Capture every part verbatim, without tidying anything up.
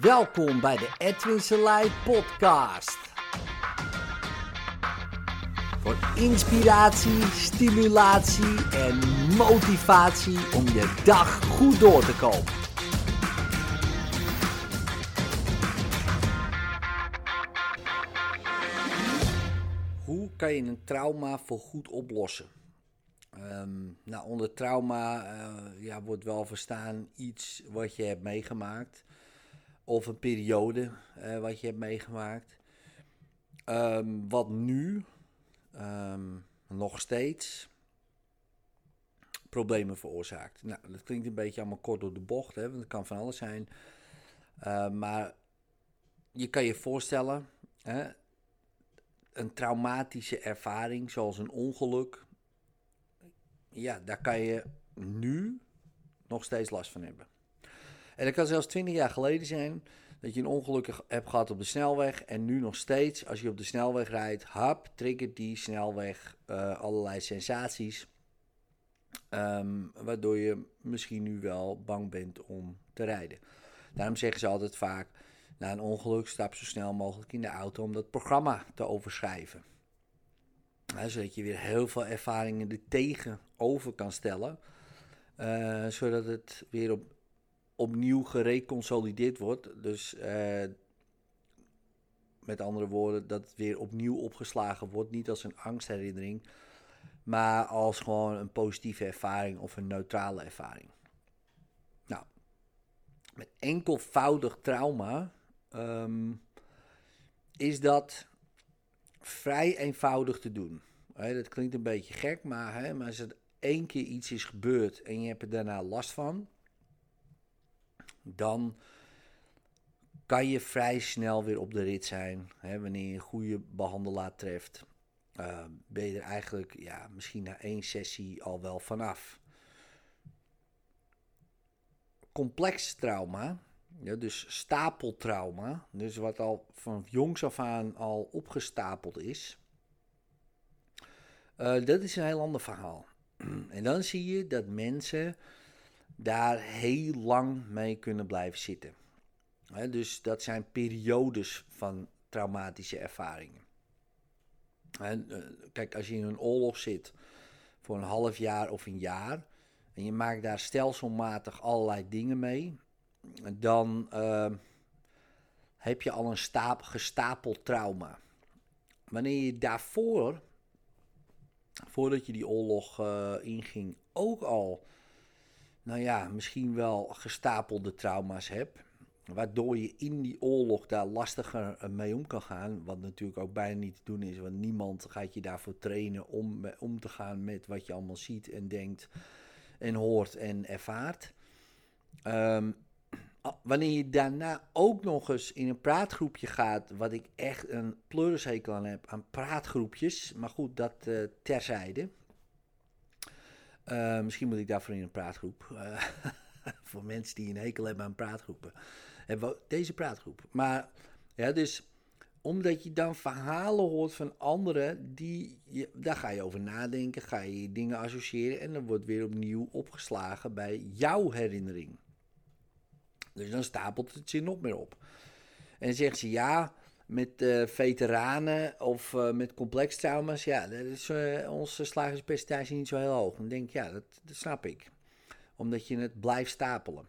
Welkom bij de Edwin Sellei podcast. Voor inspiratie, stimulatie en motivatie om je dag goed door te komen. Hoe kan je een trauma voorgoed oplossen? Um, nou, onder trauma uh, ja, wordt wel verstaan iets wat je hebt meegemaakt. Of een periode uh, wat je hebt meegemaakt. Um, wat nu um, nog steeds problemen veroorzaakt. Nou, dat klinkt een beetje allemaal kort door de bocht, hè, want het kan van alles zijn. Uh, maar je kan je voorstellen, hè, een traumatische ervaring zoals een ongeluk. Ja, daar kan je nu nog steeds last van hebben. En dat kan zelfs twintig jaar geleden zijn dat je een ongeluk hebt gehad op de snelweg. En nu nog steeds, als je op de snelweg rijdt, hap, triggert die snelweg uh, allerlei sensaties. Um, waardoor je misschien nu wel bang bent om te rijden. Daarom zeggen ze altijd vaak, na een ongeluk stap zo snel mogelijk in de auto om dat programma te overschrijven. Nou, zodat je weer heel veel ervaringen er tegenover kan stellen. Uh, zodat het weer op, opnieuw gereconsolideerd wordt. Dus uh, met andere woorden, dat het weer opnieuw opgeslagen wordt. Niet als een angstherinnering, maar als gewoon een positieve ervaring of een neutrale ervaring. Nou, met enkelvoudig trauma um, is dat vrij eenvoudig te doen. He, dat klinkt een beetje gek, maar, he, maar als er één keer iets is gebeurd en je hebt er daarna last van, dan kan je vrij snel weer op de rit zijn. He, wanneer je een goede behandelaar treft, uh, ben je er eigenlijk ja, misschien na één sessie al wel vanaf. Complex trauma, ja, dus stapeltrauma, dus wat al van jongs af aan al opgestapeld is, uh, dat is een heel ander verhaal. En dan zie je dat mensen daar heel lang mee kunnen blijven zitten. He, dus dat zijn periodes van traumatische ervaringen. En, uh, kijk, als je in een oorlog zit voor een half jaar of een jaar en je maakt daar stelselmatig allerlei dingen mee, dan uh, heb je al een staap, gestapeld trauma. Wanneer je daarvoor, voordat je die oorlog uh, inging, ook al, nou ja, misschien wel gestapelde trauma's hebt, waardoor je in die oorlog daar lastiger mee om kan gaan, wat natuurlijk ook bijna niet te doen is, want niemand gaat je daarvoor trainen om, om te gaan met wat je allemaal ziet en denkt en hoort en ervaart. Um, Wanneer je daarna ook nog eens in een praatgroepje gaat, wat ik echt een pleurishekel aan heb, aan praatgroepjes. Maar goed, dat uh, terzijde. Uh, misschien moet ik daarvoor in een praatgroep. Uh, voor mensen die een hekel hebben aan praatgroepen. Hebben we deze praatgroep. Maar ja, dus omdat je dan verhalen hoort van anderen, die je, daar ga je over nadenken, ga je, je dingen associëren en dan wordt weer opnieuw opgeslagen bij jouw herinnering. Dus dan stapelt het zich nog meer op. En dan zeggen ze, ja, met uh, veteranen of uh, met complex trauma's, ja, dat is uh, onze slagingspercentage niet zo heel hoog. Dan denk ik, ja, dat, dat snap ik. Omdat je het blijft stapelen.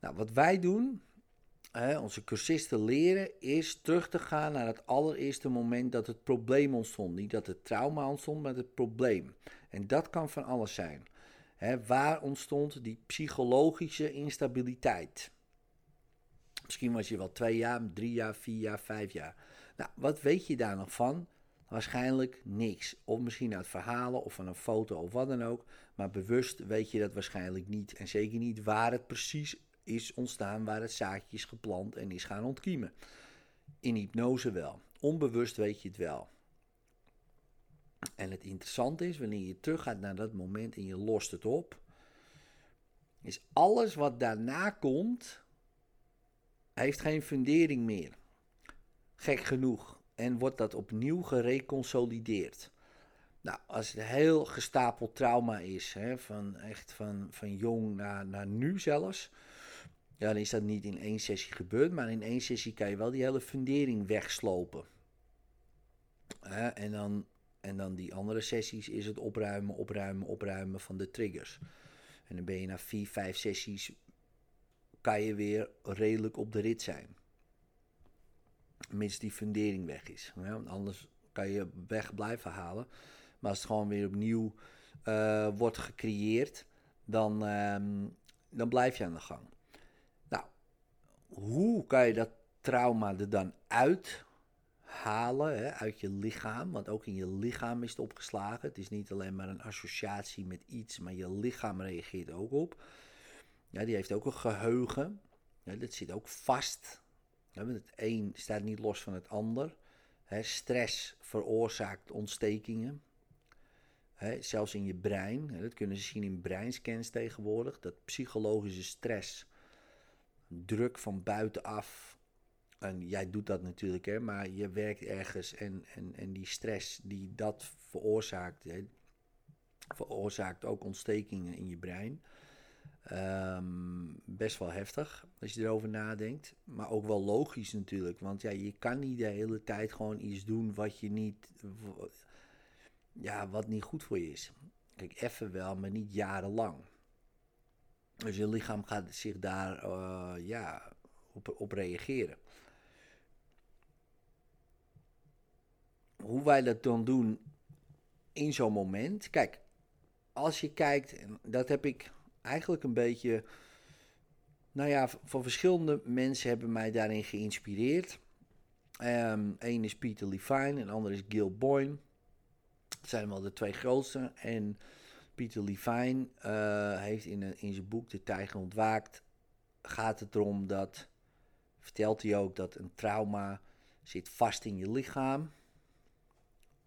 Nou, wat wij doen, hè, onze cursisten leren, is terug te gaan naar het allereerste moment dat het probleem ontstond. Niet dat het trauma ontstond, maar het probleem. En dat kan van alles zijn. Hè, waar ontstond die psychologische instabiliteit? Misschien was je wel twee jaar, drie jaar, vier jaar, vijf jaar. Nou, wat weet je daar nog van? Waarschijnlijk niks. Of misschien uit verhalen of van een foto of wat dan ook. Maar bewust weet je dat waarschijnlijk niet. En zeker niet waar het precies is ontstaan, waar het zaadje is geplant en is gaan ontkiemen. In hypnose wel. Onbewust weet je het wel. En het interessante is, wanneer je terug gaat naar dat moment en je lost het op, is alles wat daarna komt, heeft geen fundering meer. Gek genoeg. En wordt dat opnieuw gereconsolideerd. Nou, als het heel gestapeld trauma is, hè, van echt van, van jong naar, naar nu zelfs, Ja, dan is dat niet in één sessie gebeurd, maar in één sessie kan je wel die hele fundering wegslopen. Uh, en, dan, en dan die andere sessies is het opruimen, opruimen, opruimen van de triggers. En dan ben je na vier, vijf sessies, kan je weer redelijk op de rit zijn. Mits die fundering weg is. Ja, want anders kan je weg blijven halen. Maar als het gewoon weer opnieuw uh, wordt gecreëerd, dan, um, dan blijf je aan de gang. Nou, hoe kan je dat trauma er dan uit halen, hè, uit je lichaam? Want ook in je lichaam is het opgeslagen. Het is niet alleen maar een associatie met iets, maar je lichaam reageert ook op. Ja, die heeft ook een geheugen. Ja, dat zit ook vast. Ja, want het een staat niet los van het ander. He, stress veroorzaakt ontstekingen. He, zelfs in je brein. He, dat kunnen ze zien in breinscans tegenwoordig. Dat psychologische stress. Druk van buitenaf. En jij doet dat natuurlijk, hè, maar je werkt ergens. En, en, en die stress die dat veroorzaakt. He, veroorzaakt ook ontstekingen in je brein. Um, best wel heftig als je erover nadenkt, maar ook wel logisch natuurlijk, want ja, je kan niet de hele tijd gewoon iets doen wat je niet, ja, wat niet goed voor je is. Kijk, even wel, maar niet jarenlang. Dus je lichaam gaat zich daar uh, ja, op, op reageren. Hoe wij dat dan doen in zo'n moment, kijk, als je kijkt, en dat heb ik eigenlijk een beetje, nou ja, van verschillende mensen hebben mij daarin geïnspireerd. Um, Eén is Peter Levine en de ander is Gil Boyne. Dat zijn wel de twee grootste. En Peter Levine uh, heeft in, een, in zijn boek De Tijger Ontwaakt, gaat het erom dat, vertelt hij ook, dat een trauma zit vast in je lichaam.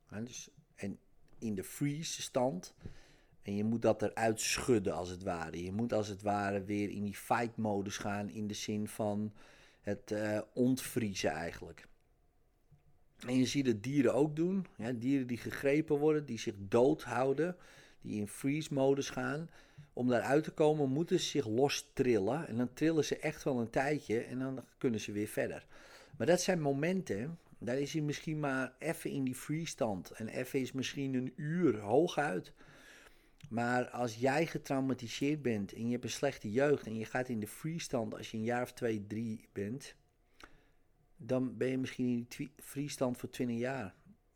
Ja, dus, en in de freeze stand. En je moet dat eruit schudden als het ware. Je moet als het ware weer in die fight-modus gaan, in de zin van het uh, ontvriezen eigenlijk. En je ziet het dieren ook doen. Ja, dieren die gegrepen worden, die zich dood houden, die in freeze-modus gaan. Om daaruit te komen moeten ze zich los trillen. En dan trillen ze echt wel een tijdje en dan kunnen ze weer verder. Maar dat zijn momenten, daar is hij misschien maar even in die freeze-stand. En even is misschien een uur hooguit. Maar als jij getraumatiseerd bent en je hebt een slechte jeugd en je gaat in de freestand als je een jaar of twee, drie bent, dan ben je misschien in die freestand voor twintig jaar.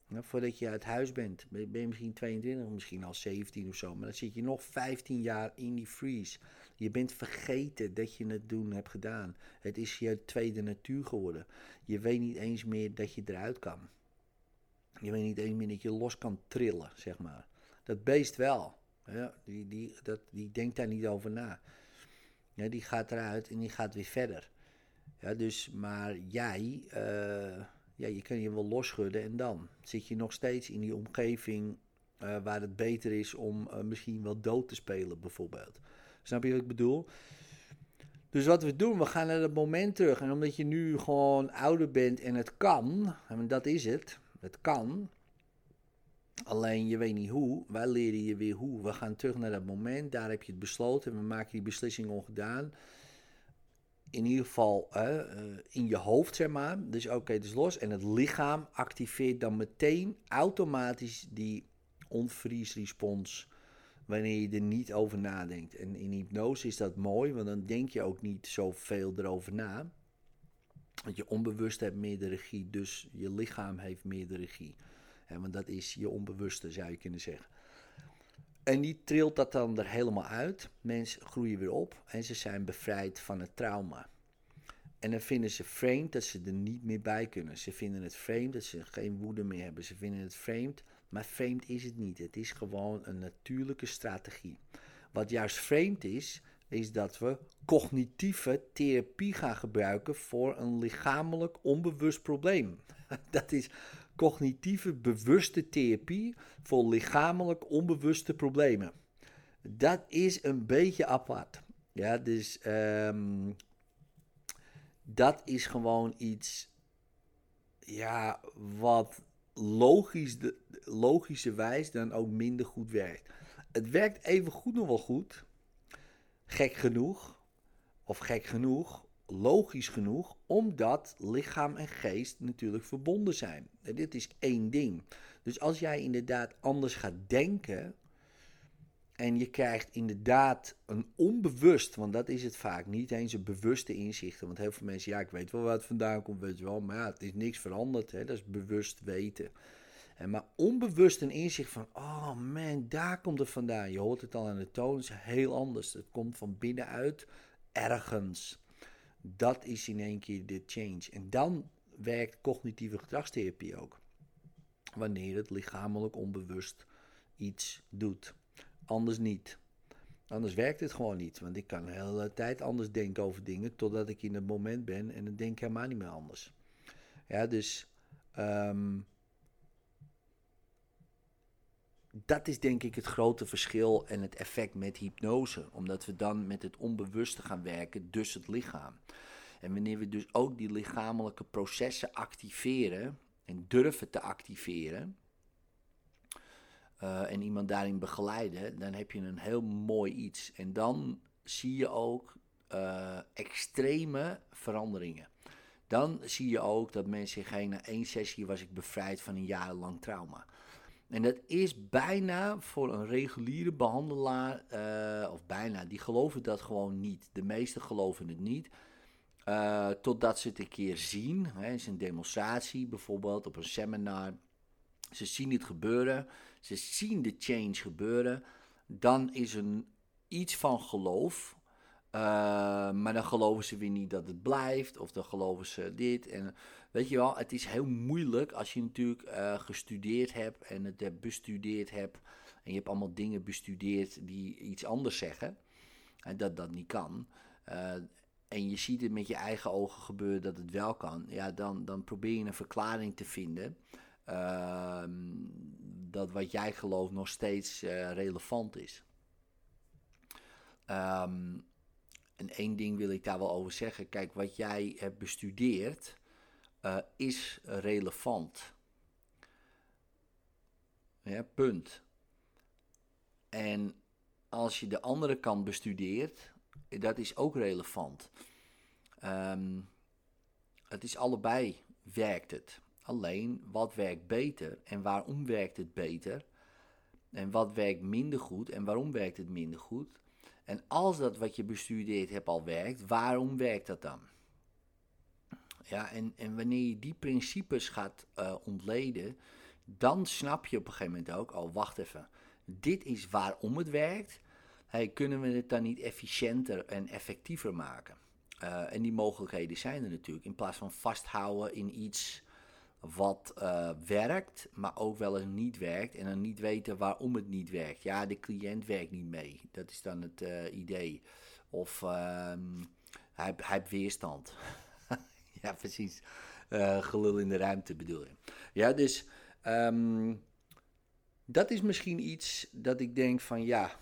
Ja, voordat je uit huis bent, ben je misschien tweeëntwintig, misschien al zeventien of zo. Maar dan zit je nog vijftien jaar in die freeze. Je bent vergeten dat je het doen hebt gedaan. Het is je tweede natuur geworden. Je weet niet eens meer dat je eruit kan. Je weet niet eens meer dat je los kan trillen, zeg maar. Dat beest wel. Ja, die, die, dat, die denkt daar niet over na. Ja, die gaat eruit en die gaat weer verder. Ja, dus, maar jij, uh, ja, je kan je wel losschudden en dan zit je nog steeds in die omgeving uh, waar het beter is om uh, misschien wel dood te spelen bijvoorbeeld. Snap je wat ik bedoel? Dus wat we doen, we gaan naar dat moment terug. En omdat je nu gewoon ouder bent en het kan, en dat is het, het kan. Alleen je weet niet hoe, wij leren je weer hoe. We gaan terug naar dat moment, daar heb je het besloten. We maken die beslissing ongedaan. In ieder geval uh, in je hoofd, zeg maar. Dus oké, okay, het is los. En het lichaam activeert dan meteen automatisch die onvriesrespons wanneer je er niet over nadenkt. En in hypnose is dat mooi, want dan denk je ook niet zoveel erover na. Want je onbewust hebt meer de regie, dus je lichaam heeft meer de regie. He, want dat is je onbewuste, zou je kunnen zeggen. En die trilt dat dan er helemaal uit. Mensen groeien weer op en ze zijn bevrijd van het trauma. En dan vinden ze vreemd dat ze er niet meer bij kunnen. Ze vinden het vreemd dat ze geen woede meer hebben. Ze vinden het vreemd, maar vreemd is het niet. Het is gewoon een natuurlijke strategie. Wat juist vreemd is, is dat we cognitieve therapie gaan gebruiken voor een lichamelijk onbewust probleem. Dat is cognitieve bewuste therapie voor lichamelijk onbewuste problemen. Dat is een beetje apart. Ja, dus um, dat is gewoon iets, ja, wat logisch, logischerwijs dan ook minder goed werkt. Het werkt even goed nog wel goed, gek genoeg. of gek genoeg, logisch genoeg, omdat lichaam en geest natuurlijk verbonden zijn. En dit is één ding. Dus als jij inderdaad anders gaat denken en je krijgt inderdaad een onbewust, want dat is het vaak, niet eens een bewuste inzichten. Want heel veel mensen, ja, ik weet wel waar het vandaan komt, weet je wel, maar ja, het is niks veranderd, hè? Dat is bewust weten. En maar onbewust een inzicht van, oh man, daar komt het vandaan. Je hoort het al aan de toon, het is heel anders. Het komt van binnenuit, ergens. Dat is in één keer de change. En dan werkt cognitieve gedragstherapie ook. Wanneer het lichamelijk onbewust iets doet. Anders niet. Anders werkt het gewoon niet. Want ik kan de hele tijd anders denken over dingen, totdat ik in het moment ben en dan denk ik helemaal niet meer anders. Ja, dus Um, dat is denk ik het grote verschil en het effect met hypnose. Omdat we dan met het onbewuste gaan werken, dus het lichaam. En wanneer we dus ook die lichamelijke processen activeren en durven te activeren, Uh, en iemand daarin begeleiden, dan heb je een heel mooi iets. En dan zie je ook uh, extreme veranderingen. Dan zie je ook dat mensen zeggen, na één sessie was ik bevrijd van een jarenlang trauma. En dat is bijna voor een reguliere behandelaar, uh, of bijna, die geloven dat gewoon niet. De meesten geloven het niet, uh, totdat ze het een keer zien. Hè, is een demonstratie bijvoorbeeld, op een seminar. Ze zien het gebeuren, ze zien de change gebeuren. Dan is er iets van geloof, uh, maar dan geloven ze weer niet dat het blijft, of dan geloven ze dit. En weet je wel, het is heel moeilijk als je natuurlijk uh, gestudeerd hebt en het hebt bestudeerd hebt, en je hebt allemaal dingen bestudeerd die iets anders zeggen, en dat dat niet kan. Uh, en je ziet het met je eigen ogen gebeuren dat het wel kan. Ja, dan, dan probeer je een verklaring te vinden. Uh, dat wat jij gelooft nog steeds uh, relevant is. Um, en één ding wil ik daar wel over zeggen. Kijk, wat jij hebt bestudeerd uh, is relevant. Ja, punt. En als je de andere kant bestudeert, dat is ook relevant. Um, het is allebei, werkt het. Alleen, wat werkt beter en waarom werkt het beter? En wat werkt minder goed en waarom werkt het minder goed? En als dat wat je bestudeerd hebt al werkt, waarom werkt dat dan? Ja, en, en wanneer je die principes gaat uh, ontleden, dan snap je op een gegeven moment ook, oh wacht even, dit is waarom het werkt. Hey, kunnen we het dan niet efficiënter en effectiever maken? Uh, en die mogelijkheden zijn er natuurlijk, in plaats van vasthouden in iets wat uh, werkt, maar ook wel eens niet werkt, en dan niet weten waarom het niet werkt. Ja, de cliënt werkt niet mee, dat is dan het uh, idee. Of uh, hij, hij heeft weerstand. Ja, precies. Uh, gelul in de ruimte bedoel je. Ja, dus um, dat is misschien iets dat ik denk van ja,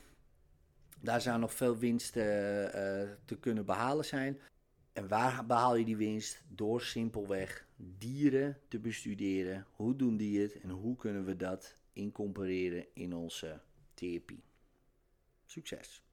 daar zou nog veel winst uh, uh, te kunnen behalen zijn. En waar behaal je die winst? Door simpelweg dieren te bestuderen. Hoe doen die het en hoe kunnen we dat incorporeren in onze therapie? Succes!